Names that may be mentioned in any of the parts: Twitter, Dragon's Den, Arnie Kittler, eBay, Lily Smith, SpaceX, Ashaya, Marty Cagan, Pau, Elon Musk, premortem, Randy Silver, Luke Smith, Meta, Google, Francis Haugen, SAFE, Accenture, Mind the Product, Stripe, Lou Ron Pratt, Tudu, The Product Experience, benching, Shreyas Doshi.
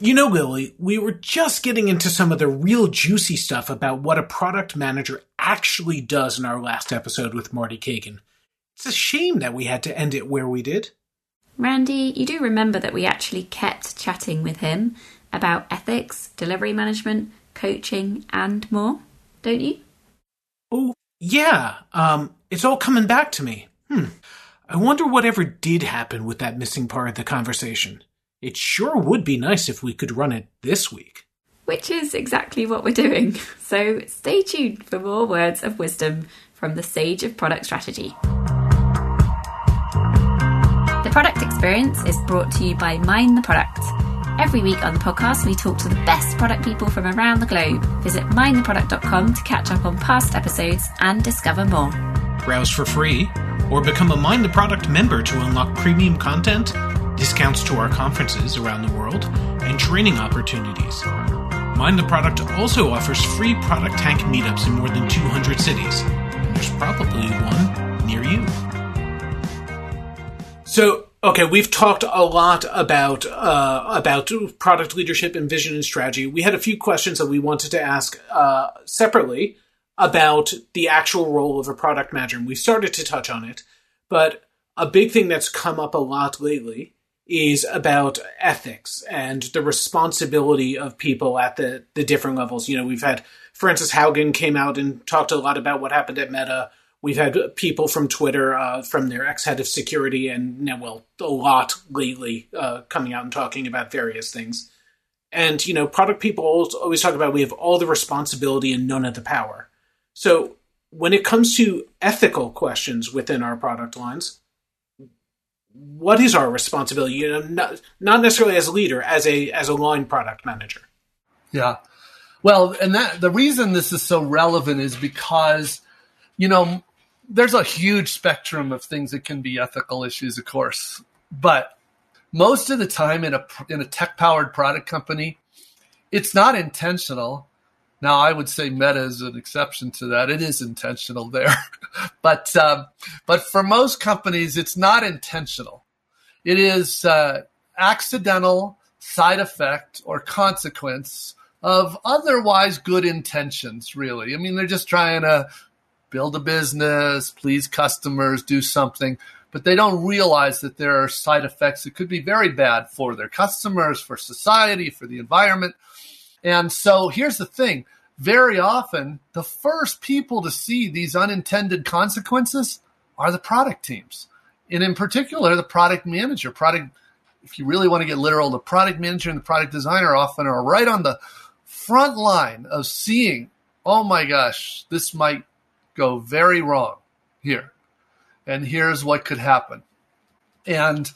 You know, Lily, we were just getting into some of the real juicy stuff about what a product manager actually does in our last episode with Marty Cagan. It's a shame that we had to end it where we did. Randy, you do remember that we actually kept chatting with him about ethics, delivery management, coaching, and more, don't you? Oh, yeah. It's all coming back to me. I wonder whatever did happen with that missing part of the conversation. It sure would be nice if we could run it this week. Which is exactly what we're doing. So stay tuned for more words of wisdom from the Sage of Product Strategy. The Product Experience is brought to you by Mind the Product. Every week on the podcast, we talk to the best product people from around the globe. Visit mindtheproduct.com to catch up on past episodes and discover more. Browse for free or become a Mind the Product member to unlock premium content, discounts to our conferences around the world, and training opportunities. Mind the Product also offers free Product Tank meetups in more than 200 cities. And there's probably one near you. So, okay, we've talked a lot about product leadership and vision and strategy. We had a few questions that we wanted to ask separately about the actual role of a product manager, and we started to touch on it. But a big thing that's come up a lot lately is about ethics and the responsibility of people at the different levels. You know, we've had Francis Haugen came out and talked a lot about what happened at Meta. We've had people from Twitter, from their ex-head of security, and now, well, a lot lately coming out and talking about various things. And, you know, product people always talk about we have all the responsibility and none of the power. So when it comes to ethical questions within our product lines, what is our responsibility? You know, not necessarily as a leader, as a line product manager. Yeah. Well, and the reason this is so relevant is because, you know, there's a huge spectrum of things that can be ethical issues, of course. But most of the time in a tech-powered product company, it's not intentional. Now, I would say Meta is an exception to that. It is intentional there. But for most companies, it's not intentional. It is accidental side effect or consequence of otherwise good intentions, really. I mean, they're just trying to build a business, please customers, do something. But they don't realize that there are side effects that could be very bad for their customers, for society, for the environment. And so here's the thing. Very often, the first people to see these unintended consequences are the product teams. And in particular, the product manager. If you really want to get literal, the product manager and the product designer often are right on the front line of seeing, oh my gosh, this might go very wrong here. And here's what could happen. And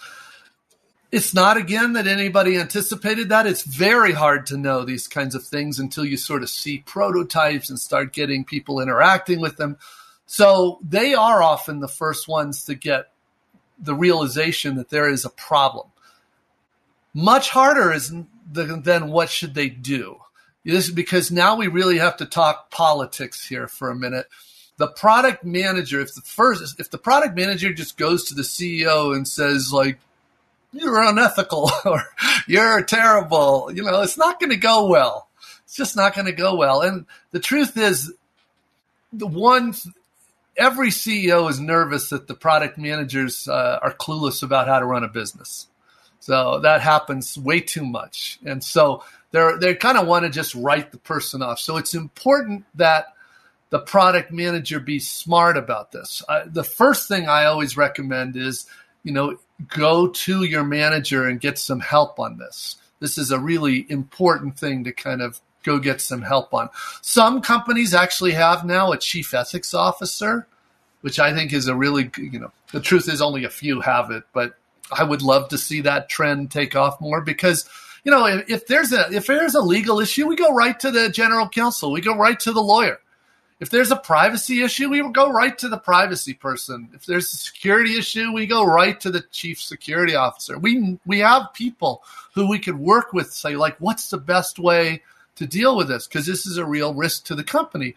it's not, again, that anybody anticipated that. It's very hard to know these kinds of things until you sort of see prototypes and start getting people interacting with them. So they are often the first ones to get the realization that there is a problem. Much harder is then what should they do? This is because now we really have to talk politics here for a minute. The product manager, if the product manager just goes to the CEO and says, like, you're unethical or you're terrible, you know, it's not going to go well. It's just not going to go well. And the truth is, every CEO is nervous that the product managers are clueless about how to run a business. So that happens way too much. And so they kind of want to just write the person off. So it's important that the product manager be smart about this. The first thing I always recommend is, you know, go to your manager and get some help on this. This is a really important thing to kind of go get some help on. Some companies actually have now a chief ethics officer, which I think is a really, you know, the truth is only a few have it, but I would love to see that trend take off more because, you know, if there's a legal issue, we go right to the general counsel. We go right to the lawyer. If there's a privacy issue, we will go right to the privacy person. If there's a security issue, we go right to the chief security officer. We have people who we could work with, say, like, what's the best way to deal with this? Because this is a real risk to the company.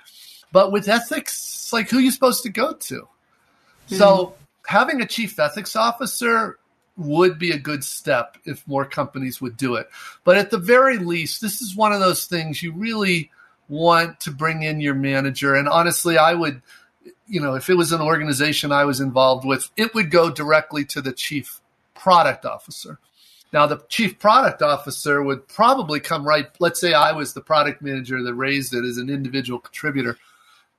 But with ethics, it's like, who are you supposed to go to? Mm-hmm. So having a chief ethics officer would be a good step if more companies would do it. But at the very least, this is one of those things you really want to bring in your manager. And honestly, I would, if it was an organization I was involved with, it would go directly to the chief product officer. Now, the chief product officer would probably come right, let's say I was the product manager that raised it as an individual contributor.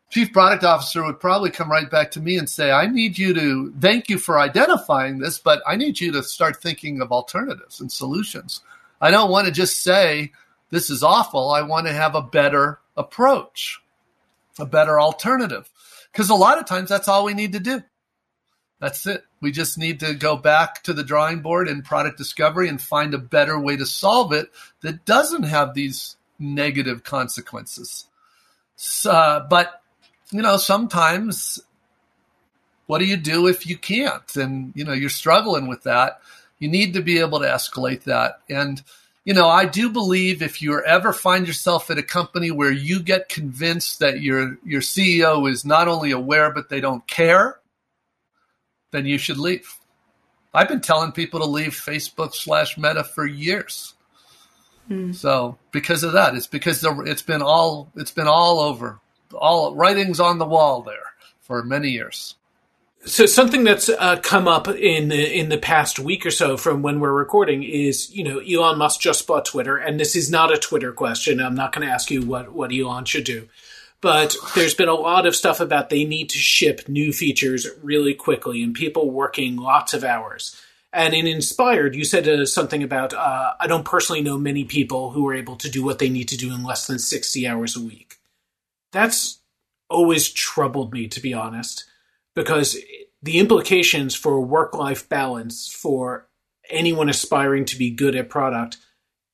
Chief product officer would probably come right back to me and say, I need you to, thank you for identifying this, but I need you to start thinking of alternatives and solutions. I don't want to just say, this is awful. I want to have a better approach, a better alternative. Because a lot of times that's all we need to do. That's it. We just need to go back to the drawing board in product discovery and find a better way to solve it that doesn't have these negative consequences. But sometimes what do you do if you can't? And, you're struggling with that. You need to be able to escalate that. And, I do believe if you ever find yourself at a company where you get convinced that your CEO is not only aware, but they don't care, then you should leave. I've been telling people to leave Facebook/Meta for years. Mm. So because of that, it's been all over. All writing's on the wall there for many years. So something that's come up in the past week or so from when we're recording is, Elon Musk just bought Twitter, and this is not a Twitter question. I'm not going to ask you what Elon should do. But there's been a lot of stuff about they need to ship new features really quickly and people working lots of hours. And in Inspired, you said something about, I don't personally know many people who are able to do what they need to do in less than 60 hours a week. That's always troubled me, to be honest, because the implications for work-life balance for anyone aspiring to be good at product,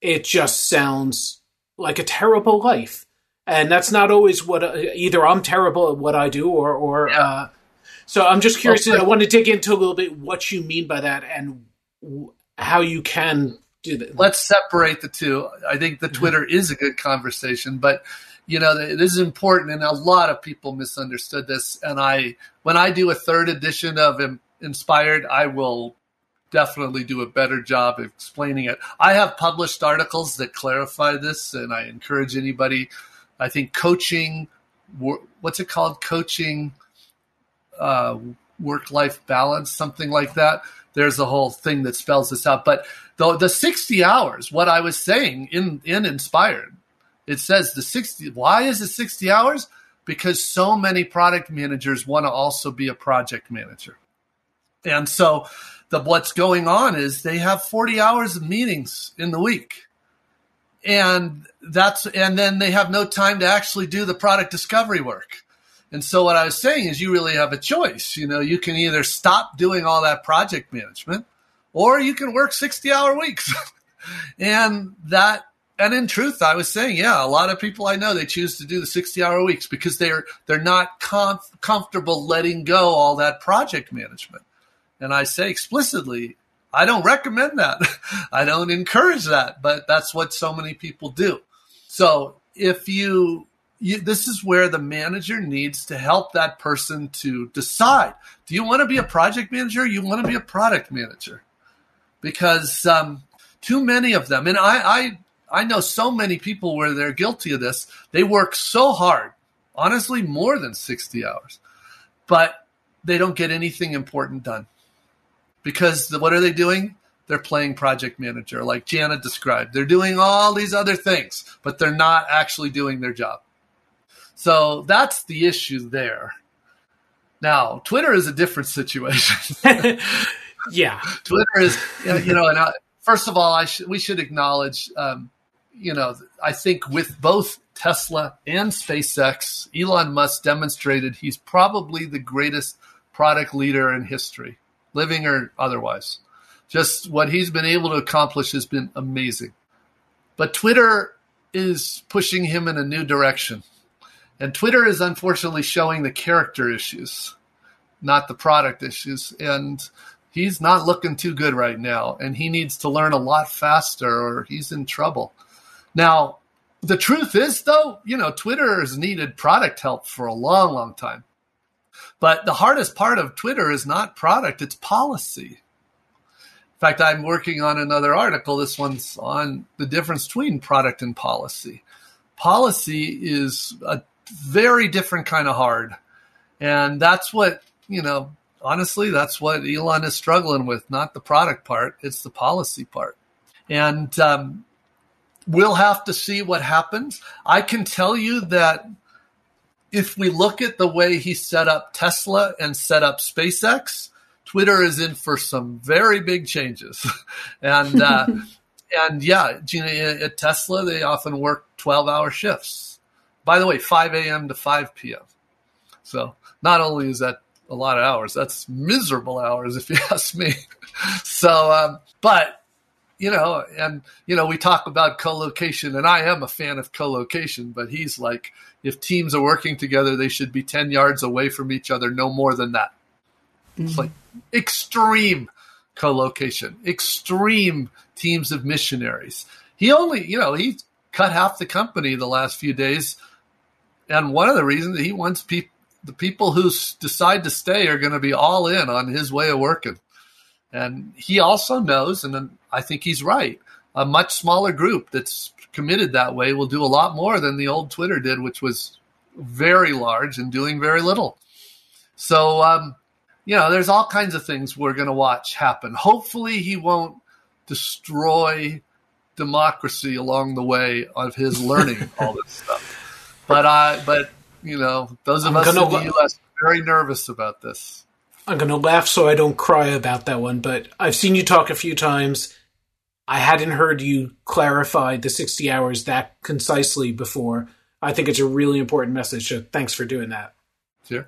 it just sounds like a terrible life. And that's not always what either I'm terrible at what I do or so I'm just curious. I want to dig into a little bit what you mean by that and how you can do that. Let's separate the two. I think the Twitter is a good conversation, but this is important. And a lot of people misunderstood this. And when I do a third edition of Inspired, I will definitely do a better job of explaining it. I have published articles that clarify this, and I encourage anybody. I think coaching, what's it called? Coaching, work-life balance, something like that. There's a whole thing that spells this out. But the 60 hours, what I was saying in Inspired, it says the 60. Why is it 60 hours? Because so many product managers want to also be a project manager. And so what's going on is they have 40 hours of meetings in the week. And then they have no time to actually do the product discovery work. And so what I was saying is you really have a choice. You can either stop doing all that project management or you can work 60-hour weeks. And in truth, I was saying, a lot of people I know, they choose to do the 60-hour weeks because they're not comfortable letting go all that project management. And I say explicitly, I don't recommend that. I don't encourage that, but that's what so many people do. So if this is where the manager needs to help that person to decide, do you want to be a project manager? You want to be a product manager? Because too many of them, and I know so many people where they're guilty of this. They work so hard, honestly, more than 60 hours, but they don't get anything important done. Because what are they doing? They're playing project manager, like Jana described. They're doing all these other things, but they're not actually doing their job. So that's the issue there. Now, Twitter is a different situation. Yeah. Twitter is, and first of all, we should acknowledge, I think with both Tesla and SpaceX, Elon Musk demonstrated he's probably the greatest product leader in history, living or otherwise. Just what he's been able to accomplish has been amazing. But Twitter is pushing him in a new direction. And Twitter is unfortunately showing the character issues, not the product issues. And he's not looking too good right now. And he needs to learn a lot faster or he's in trouble. Now, the truth is, though, Twitter has needed product help for a long, long time. But the hardest part of Twitter is not product, it's policy. In fact, I'm working on another article. This one's on the difference between product and policy. Policy is a very different kind of hard. And that's what, you know, honestly, that's what Elon is struggling with, not the product part. It's the policy part. And we'll have to see what happens. I can tell you that if we look at the way he set up Tesla and set up SpaceX, Twitter is in for some very big changes. And, and yeah, Gina, at Tesla, they often work 12-hour shifts. By the way, 5 a.m. to 5 p.m. So not only is that a lot of hours, that's miserable hours, if you ask me. So, but, you know, and, you know, we talk about co-location, and I am a fan of co-location, but he's like, if teams are working together, they should be 10 yards away from each other, no more than that. Mm-hmm. It's like extreme co-location, extreme teams of missionaries. He only, you know, he cut half the company the last few days. And one of the reasons he wants the people who decide to stay are going to be all in on his way of working. And he also knows, and I think he's right, a much smaller group that's committed that way will do a lot more than the old Twitter did, which was very large and doing very little. So, you know, there's all kinds of things we're going to watch happen. Hopefully he won't destroy democracy along the way of his learning all this stuff. But you know, those of us in the U.S. are very nervous about this. I'm going to laugh so I don't cry about that one, but I've seen you talk a few times. I hadn't heard you clarify the 60 hours that concisely before. I think it's a really important message, so thanks for doing that. Sure.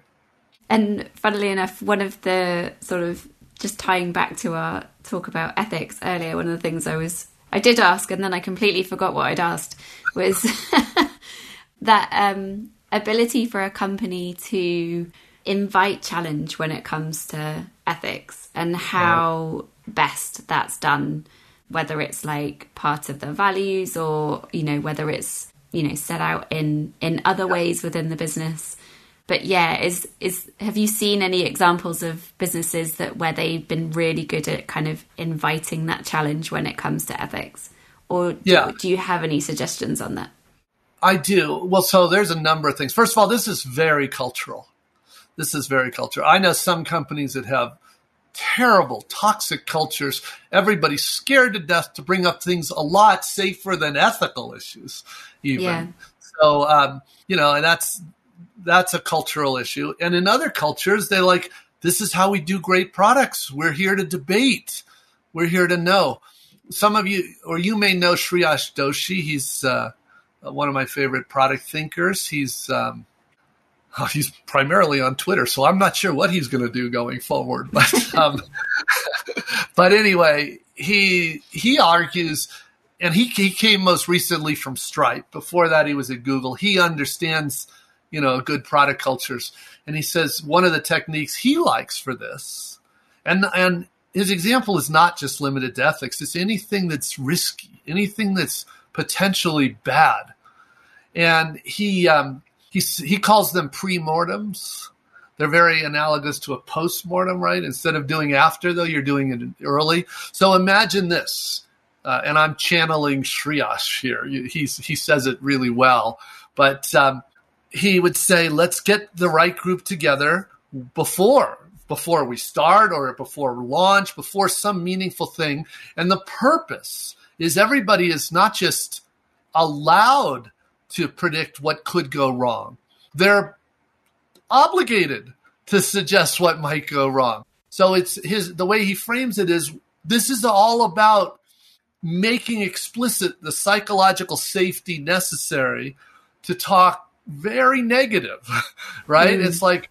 And funnily enough, one of the sort of just tying back to our talk about ethics earlier, one of the things I did ask, and then I completely forgot what I'd asked, was that ability for a company to invite challenge when it comes to ethics and how best that's done, whether it's like part of the values or, you know, whether it's, you know, set out in other ways within the business. But yeah, have you seen any examples of businesses where they've been really good at kind of inviting that challenge when it comes to ethics? Or do you have any suggestions on that? I do. Well, so there's a number of things. First of all, this is very cultural. I know some companies that have terrible, toxic cultures. Everybody's scared to death to bring up things a lot safer than ethical issues, even. Yeah. So, you know, and that's a cultural issue. And in other cultures, they're like, this is how we do great products. We're here to debate. We're here to know. Some of you, or you may know Shreyas Doshi. He's one of my favorite product thinkers. He's primarily on Twitter, so I'm not sure what he's going to do going forward. But, but anyway, he argues, and he came most recently from Stripe. Before that, he was at Google. He understands, you know, good product cultures. And he says one of the techniques he likes for this, and his example is not just limited to ethics. It's anything that's risky, anything that's potentially bad. And he calls them pre-mortems. They're very analogous to a post-mortem, right? Instead of doing after, though, you're doing it early. So imagine this, and I'm channeling Shreyas here. He says it really well. But he would say, let's get the right group together before we start or before launch, before some meaningful thing. And the purpose is everybody is not just allowed to predict what could go wrong. They're obligated to suggest what might go wrong. So it's the way he frames it is, this is all about making explicit the psychological safety necessary to talk very negative, right? Mm. It's like,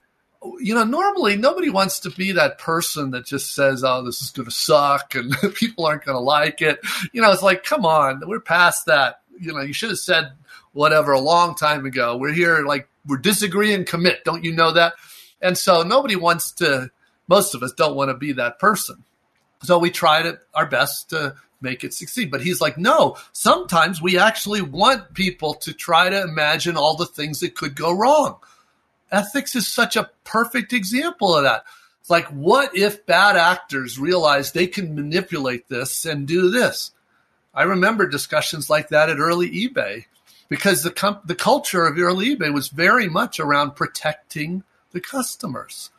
you know, normally nobody wants to be that person that just says, oh, this is going to suck and people aren't going to like it. You know, it's like, come on, we're past that. You know, you should have said whatever a long time ago. We're here, like, we're disagreeing, commit. Don't you know that? And so nobody wants to, most of us don't want to be that person. So we tried our best to make it succeed. But he's like, no, sometimes we actually want people to try to imagine all the things that could go wrong. Ethics is such a perfect example of that. It's like, what if bad actors realize they can manipulate this and do this? I remember discussions like that at early eBay, because the culture of early eBay was very much around protecting the customers.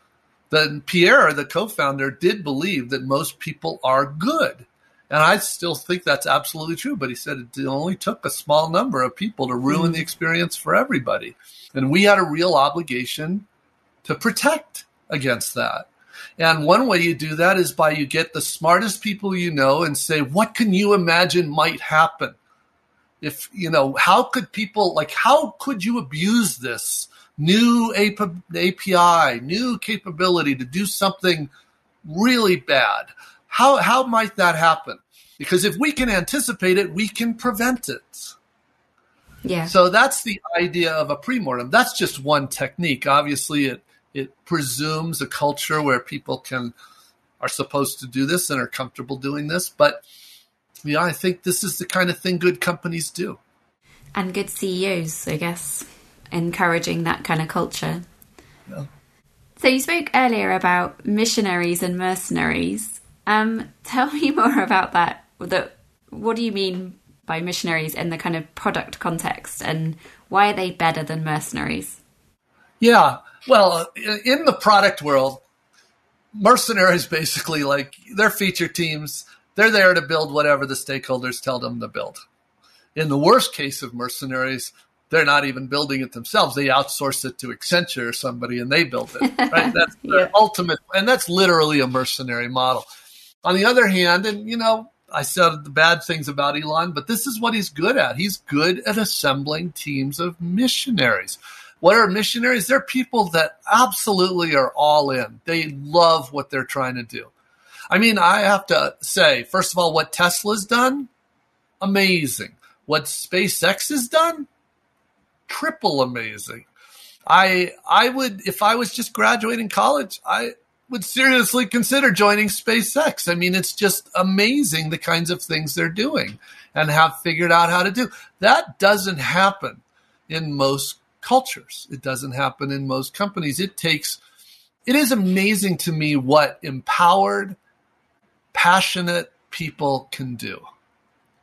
Pierre, the co-founder, did believe that most people are good. And I still think that's absolutely true. But he said it only took a small number of people to ruin the experience for everybody. And we had a real obligation to protect against that. And one way you do that is by you get the smartest people you know and say, what can you imagine might happen? If, you know, how could you abuse this new API, new capability to do something really bad? How might that happen? Because if we can anticipate it, we can prevent it. Yeah. So that's the idea of a premortem. That's just one technique. Obviously, it presumes a culture where people are supposed to do this and are comfortable doing this. But yeah, I think this is the kind of thing good companies do. And good CEOs, I guess, encouraging that kind of culture. Yeah. So you spoke earlier about missionaries and mercenaries. Tell me more about that. What do you mean by missionaries in the kind of product context, and why are they better than mercenaries? Yeah, well, in the product world, mercenaries basically, like, they're feature teams. They're there to build whatever the stakeholders tell them to build. In the worst case of mercenaries, they're not even building it themselves. They outsource it to Accenture or somebody, and they build it. Right? That's their ultimate, and that's literally a mercenary model. On the other hand, and, you know, I said the bad things about Elon, but this is what he's good at. He's good at assembling teams of missionaries. What are missionaries? They're people that absolutely are all in. They love what they're trying to do. I mean, I have to say, first of all, what Tesla's done, amazing. What SpaceX has done, triple amazing. I would, if I was just graduating college, I would seriously consider joining SpaceX. I mean, it's just amazing the kinds of things they're doing and have figured out how to do. That doesn't happen in most cultures. It doesn't happen in most companies. It is amazing to me what empowered, passionate people can do.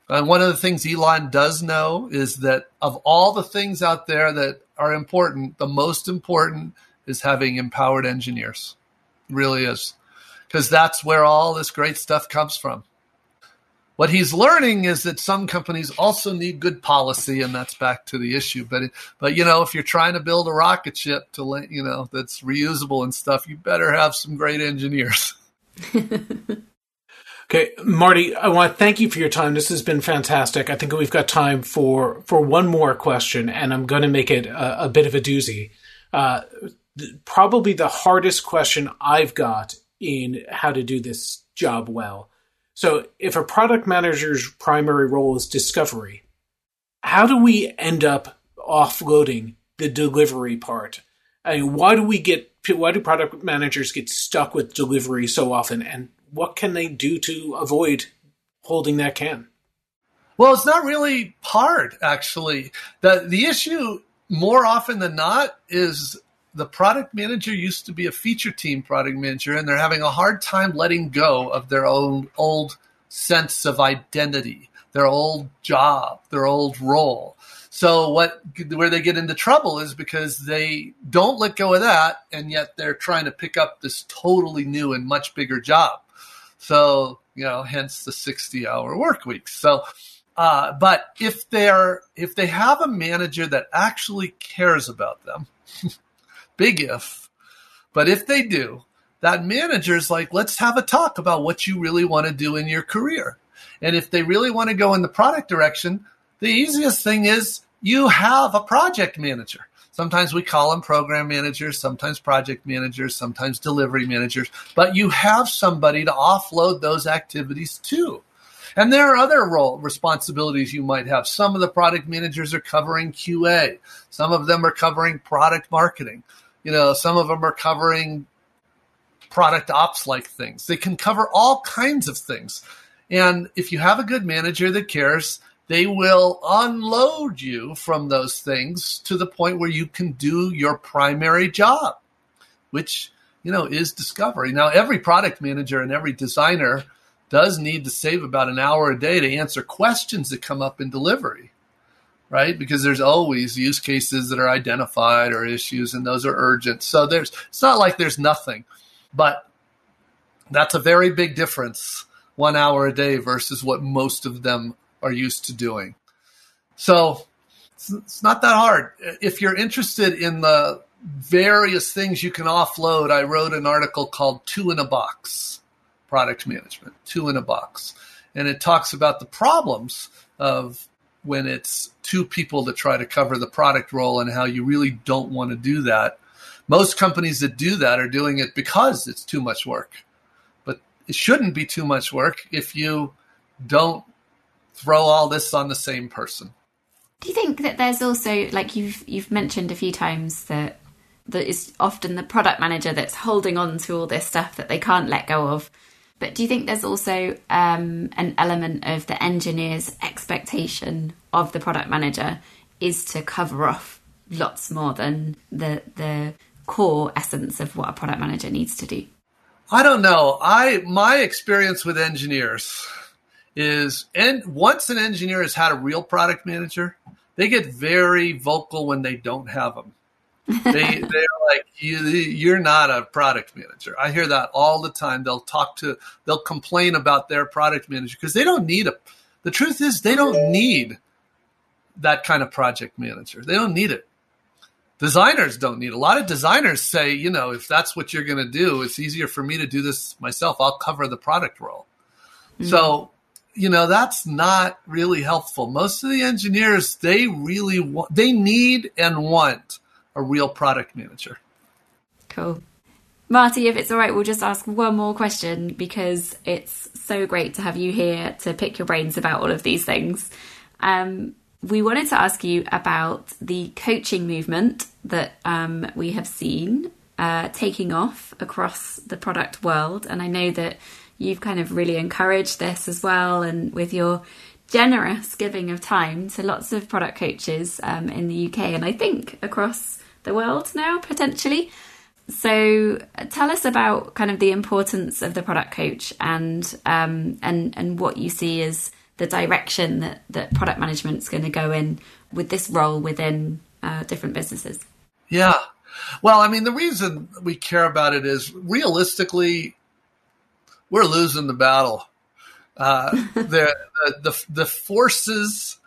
And one of the things Elon does know is that of all the things out there that are important, the most important is having empowered engineers. It really is. Because that's where all this great stuff comes from. What he's learning is that some companies also need good policy, and that's back to the issue. But you know, if you're trying to build a rocket ship to, you know, that's reusable and stuff, you better have some great engineers. Okay, Marty, I want to thank you for your time. This has been fantastic. I think we've got time for one more question, and I'm going to make it a bit of a doozy. Probably the hardest question I've got in how to do this job well. So if a product manager's primary role is discovery, how do we end up offloading the delivery part? I mean, why do product managers get stuck with delivery so often, and what can they do to avoid holding that can? Well, it's not really hard, actually. The issue more often than not is the product manager used to be a feature team product manager, and they're having a hard time letting go of their own old sense of identity, their old job, their old role. So where they get into trouble is because they don't let go of that, and yet they're trying to pick up this totally new and much bigger job. So, you know, hence the 60-hour work week. So, but if they have a manager that actually cares about them, big if. But if they do, that manager's like, let's have a talk about what you really want to do in your career. And if they really want to go in the product direction, the easiest thing is you have a project manager. Sometimes we call them program managers, sometimes project managers, sometimes delivery managers. But you have somebody to offload those activities to. And there are other responsibilities you might have. Some of the product managers are covering QA. Some of them are covering product marketing. You know, some of them are covering product ops-like things. They can cover all kinds of things. And if you have a good manager that cares, they will unload you from those things to the point where you can do your primary job, which, you know, is discovery. Now, every product manager and every designer does need to save about an hour a day to answer questions that come up in delivery, right? Because there's always use cases that are identified or issues, and those are urgent. So there's, it's not like there's nothing, but that's a very big difference, 1 hour a day versus what most of them are used to doing. So it's not that hard. If you're interested in the various things you can offload, I wrote an article called Two in a Box, Product Management, Two in a Box. And it talks about the problems of when it's two people that try to cover the product role and how you really don't want to do that. Most companies that do that are doing it because it's too much work. But it shouldn't be too much work if you don't throw all this on the same person. Do you think that there's also, like you've mentioned a few times, that it's often the product manager that's holding on to all this stuff that they can't let go of? But do you think there's also an element of the engineer's expectation of the product manager is to cover off lots more than the core essence of what a product manager needs to do? I don't know. My experience with engineers is, and once an engineer has had a real product manager, they get very vocal when they don't have them. They're like, you're not a product manager. I hear that all the time. They'll complain about their product manager because they don't need the truth is they don't need that kind of project manager. They don't need it. Designers don't need it. A lot of designers say, you know, if that's what you're going to do, it's easier for me to do this myself. I'll cover the product role. Mm-hmm. So, you know, that's not really helpful. Most of the engineers, they need and want a real product manager. Cool. Marty, if it's all right, we'll just ask one more question because it's so great to have you here to pick your brains about all of these things. We wanted to ask you about the coaching movement that we have seen taking off across the product world. And I know that you've kind of really encouraged this as well, and with your generous giving of time to lots of product coaches in the UK and I think across the world now, potentially. So tell us about kind of the importance of the product coach and what you see as the direction that product management's going to go in with this role within different businesses. Yeah. Well, I mean, the reason we care about it is realistically, we're losing the battle. The forces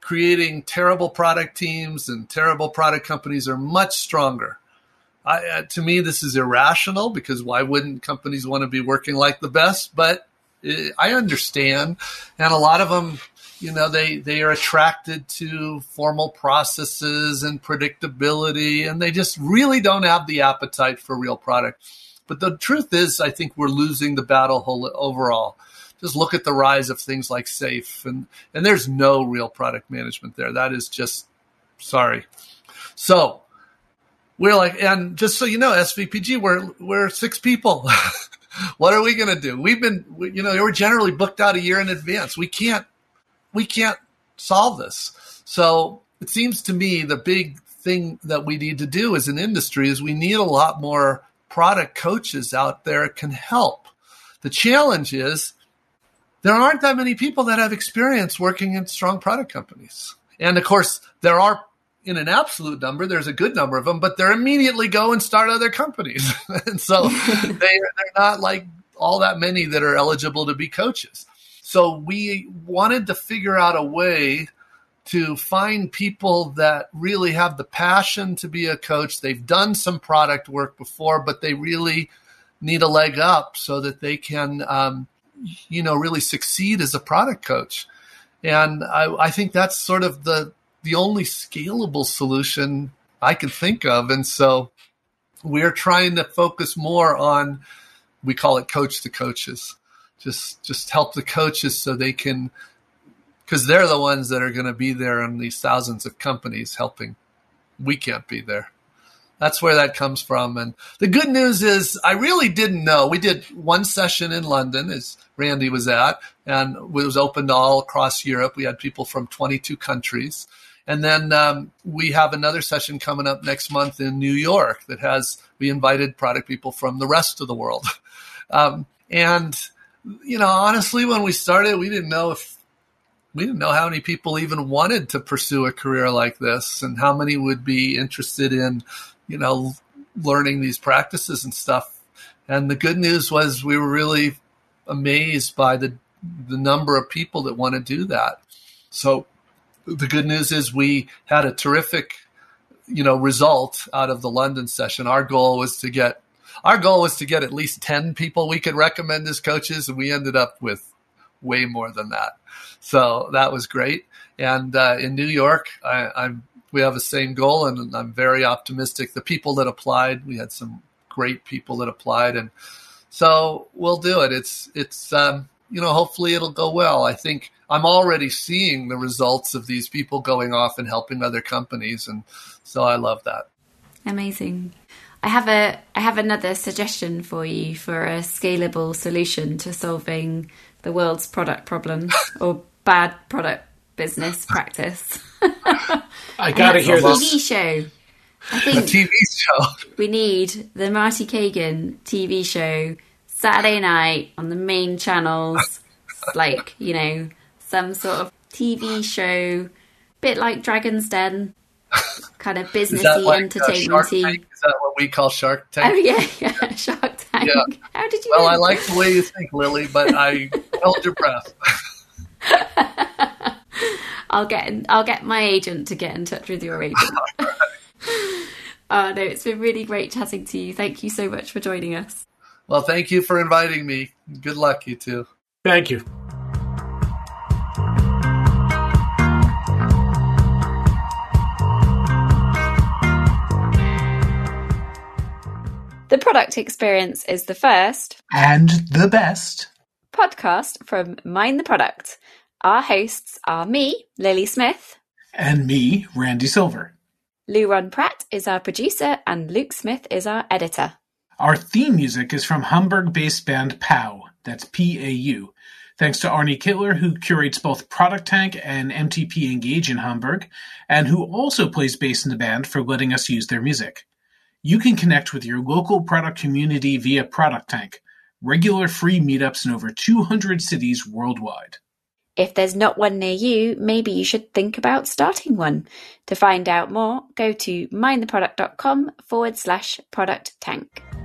creating terrible product teams and terrible product companies are much stronger. To me, this is irrational because why wouldn't companies want to be working like the best? But I understand. And a lot of them, you know, they are attracted to formal processes and predictability, and they just really don't have the appetite for real product. But the truth is, I think we're losing the battle overall. Just look at the rise of things like SAFE, and there's no real product management there. That is just, sorry. So we're like, and just so you know, SVPG, we're six people. What are we going to do? We're generally booked out a year in advance. We can't solve this. So it seems to me the big thing that we need to do as an industry is we need a lot more product coaches out there can help. The challenge is there aren't that many people that have experience working in strong product companies. And of course, there are, in an absolute number, there's a good number of them, but they're immediately go and start other companies. And so they're not like all that many that are eligible to be coaches. So we wanted to figure out a way to find people that really have the passion to be a coach. They've done some product work before, but they really need a leg up so that they can, really succeed as a product coach. And I think that's sort of the only scalable solution I can think of. And so we're trying to focus more on, we call it coach the coaches, just help the coaches so they can, because they're the ones that are going to be there in these thousands of companies helping. We can't be there. That's where that comes from. And the good news is I really didn't know. We did one session in London, as Randy was at, and it was open to all across Europe. We had people from 22 countries. And then we have another session coming up next month in New York that has, we invited product people from the rest of the world. And, you know, honestly, when we started, we didn't know how many people even wanted to pursue a career like this and how many would be interested in, you know, learning these practices and stuff. And the good news was we were really amazed by the number of people that want to do that. So the good news is we had a terrific, you know, result out of the London session. Our goal was to get at least 10 people we could recommend as coaches, and we ended up with way more than that. So that was great. And in New York, we have the same goal, and I'm very optimistic. The people that applied, we had some great people that applied, and so we'll do it. It's you know, hopefully it'll go well. I think I'm already seeing the results of these people going off and helping other companies, and so I love that. Amazing. I have another suggestion for you for a scalable solution to solving the world's product problem or bad product business practice. I gotta hear this. A TV show. We need the Marty Cagan TV show Saturday night on the main channels. It's like, you know, some sort of TV show, bit like Dragon's Den, kind of businessy, like, entertainmenty. Is that what we call Shark Tank? Oh yeah. Shark Tank. Yeah. How did you? Well, I like the way you think, Lily, but I held your breath. I'll get my agent to get in touch with your agent. Oh no, it's been really great chatting to you. Thank you so much for joining us. Well, thank you for inviting me. Good luck, you two. Thank you. The Product Experience is the first and the best podcast from Mind the Product. Our hosts are me, Lily Smith, and me, Randy Silver. Lou Ron Pratt is our producer, and Luke Smith is our editor. Our theme music is from Hamburg-based band Pau. That's P-A-U. Thanks to Arnie Kittler, who curates both Product Tank and MTP Engage in Hamburg, and who also plays bass in the band, for letting us use their music. You can connect with your local product community via Product Tank, regular free meetups in over 200 cities worldwide. If there's not one near you, maybe you should think about starting one. To find out more, go to mindtheproduct.com/Product Tank.